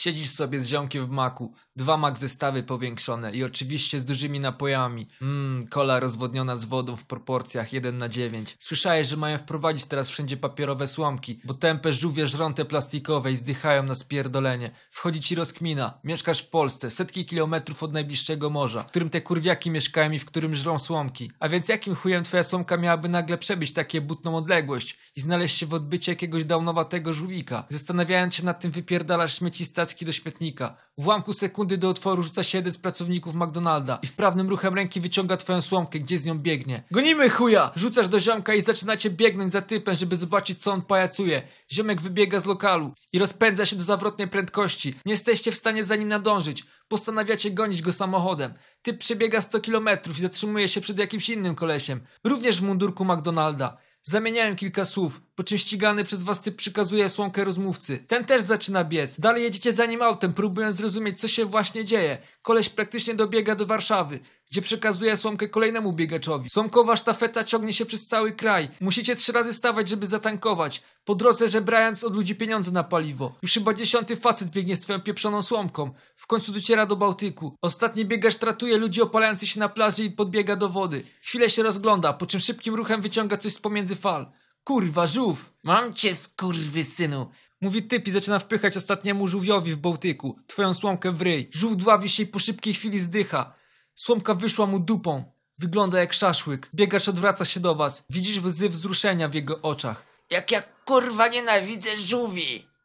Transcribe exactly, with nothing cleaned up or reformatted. Siedzisz sobie z ziomkiem w maku, dwa mak zestawy powiększone i oczywiście z dużymi napojami. Mmm, cola rozwodniona z wodą w proporcjach jeden na dziewięć. Słyszałeś, że mają wprowadzić teraz wszędzie papierowe słomki, bo tępe żółwie żrą te plastikowe i zdychają na spierdolenie. Wchodzi ci rozkmina, mieszkasz w Polsce, setki kilometrów od najbliższego morza, w którym te kurwiaki mieszkają i w którym żrą słomki. A więc jakim chujem twoja słomka miałaby nagle przebyć takie butną odległość i znaleźć się w odbycie jakiegoś daunowatego żółwika? Zastanawiając się nad tym, wypierdalasz śmieci z tacki do śmietnika. W ułamku sekundy do otworu rzuca się jeden z pracowników McDonalda i wprawnym ruchem ręki wyciąga twoją słomkę, gdzie z nią biegnie. Gonimy chuja! Rzucasz do ziomka i zaczynacie biegnąć za typem, żeby zobaczyć, co on pajacuje. Ziomek wybiega z lokalu i rozpędza się do zawrotnej prędkości. Nie jesteście w stanie za nim nadążyć. Postanawiacie gonić go samochodem. Typ przebiega sto kilometrów i zatrzymuje się przed jakimś innym kolesiem, również w mundurku McDonalda. Zamieniałem kilka słów, po czym ścigany przez was typ przykazuje słomkę rozmówcy. Ten też zaczyna biec. Dalej jedziecie za nim autem, próbując zrozumieć, co się właśnie dzieje. Koleś praktycznie dobiega do Warszawy, gdzie przekazuje słomkę kolejnemu biegaczowi. Słomkowa sztafeta ciągnie się przez cały kraj. Musicie trzy razy stawać, żeby zatankować. Po drodze żebrając od ludzi pieniądze na paliwo. Już chyba dziesiąty facet biegnie z twoją pieprzoną słomką. W końcu dociera do Bałtyku. Ostatni biegacz tratuje ludzi opalających się na plaży i podbiega do wody. Chwilę się rozgląda, po czym szybkim ruchem wyciąga coś z pomiędzy fal. Kurwa, żółw! Mam cię, skurwysynu! Mówi typ i zaczyna wpychać ostatniemu żółwiowi w Bałtyku twoją słomkę w ryj. Żółw dławi się i po szybkiej chwili zdycha. Słomka wyszła mu dupą. Wygląda jak szaszłyk. Biegacz odwraca się do was. Widzisz łzy wzruszenia w jego oczach. Jak ja kurwa nienawidzę żółwi!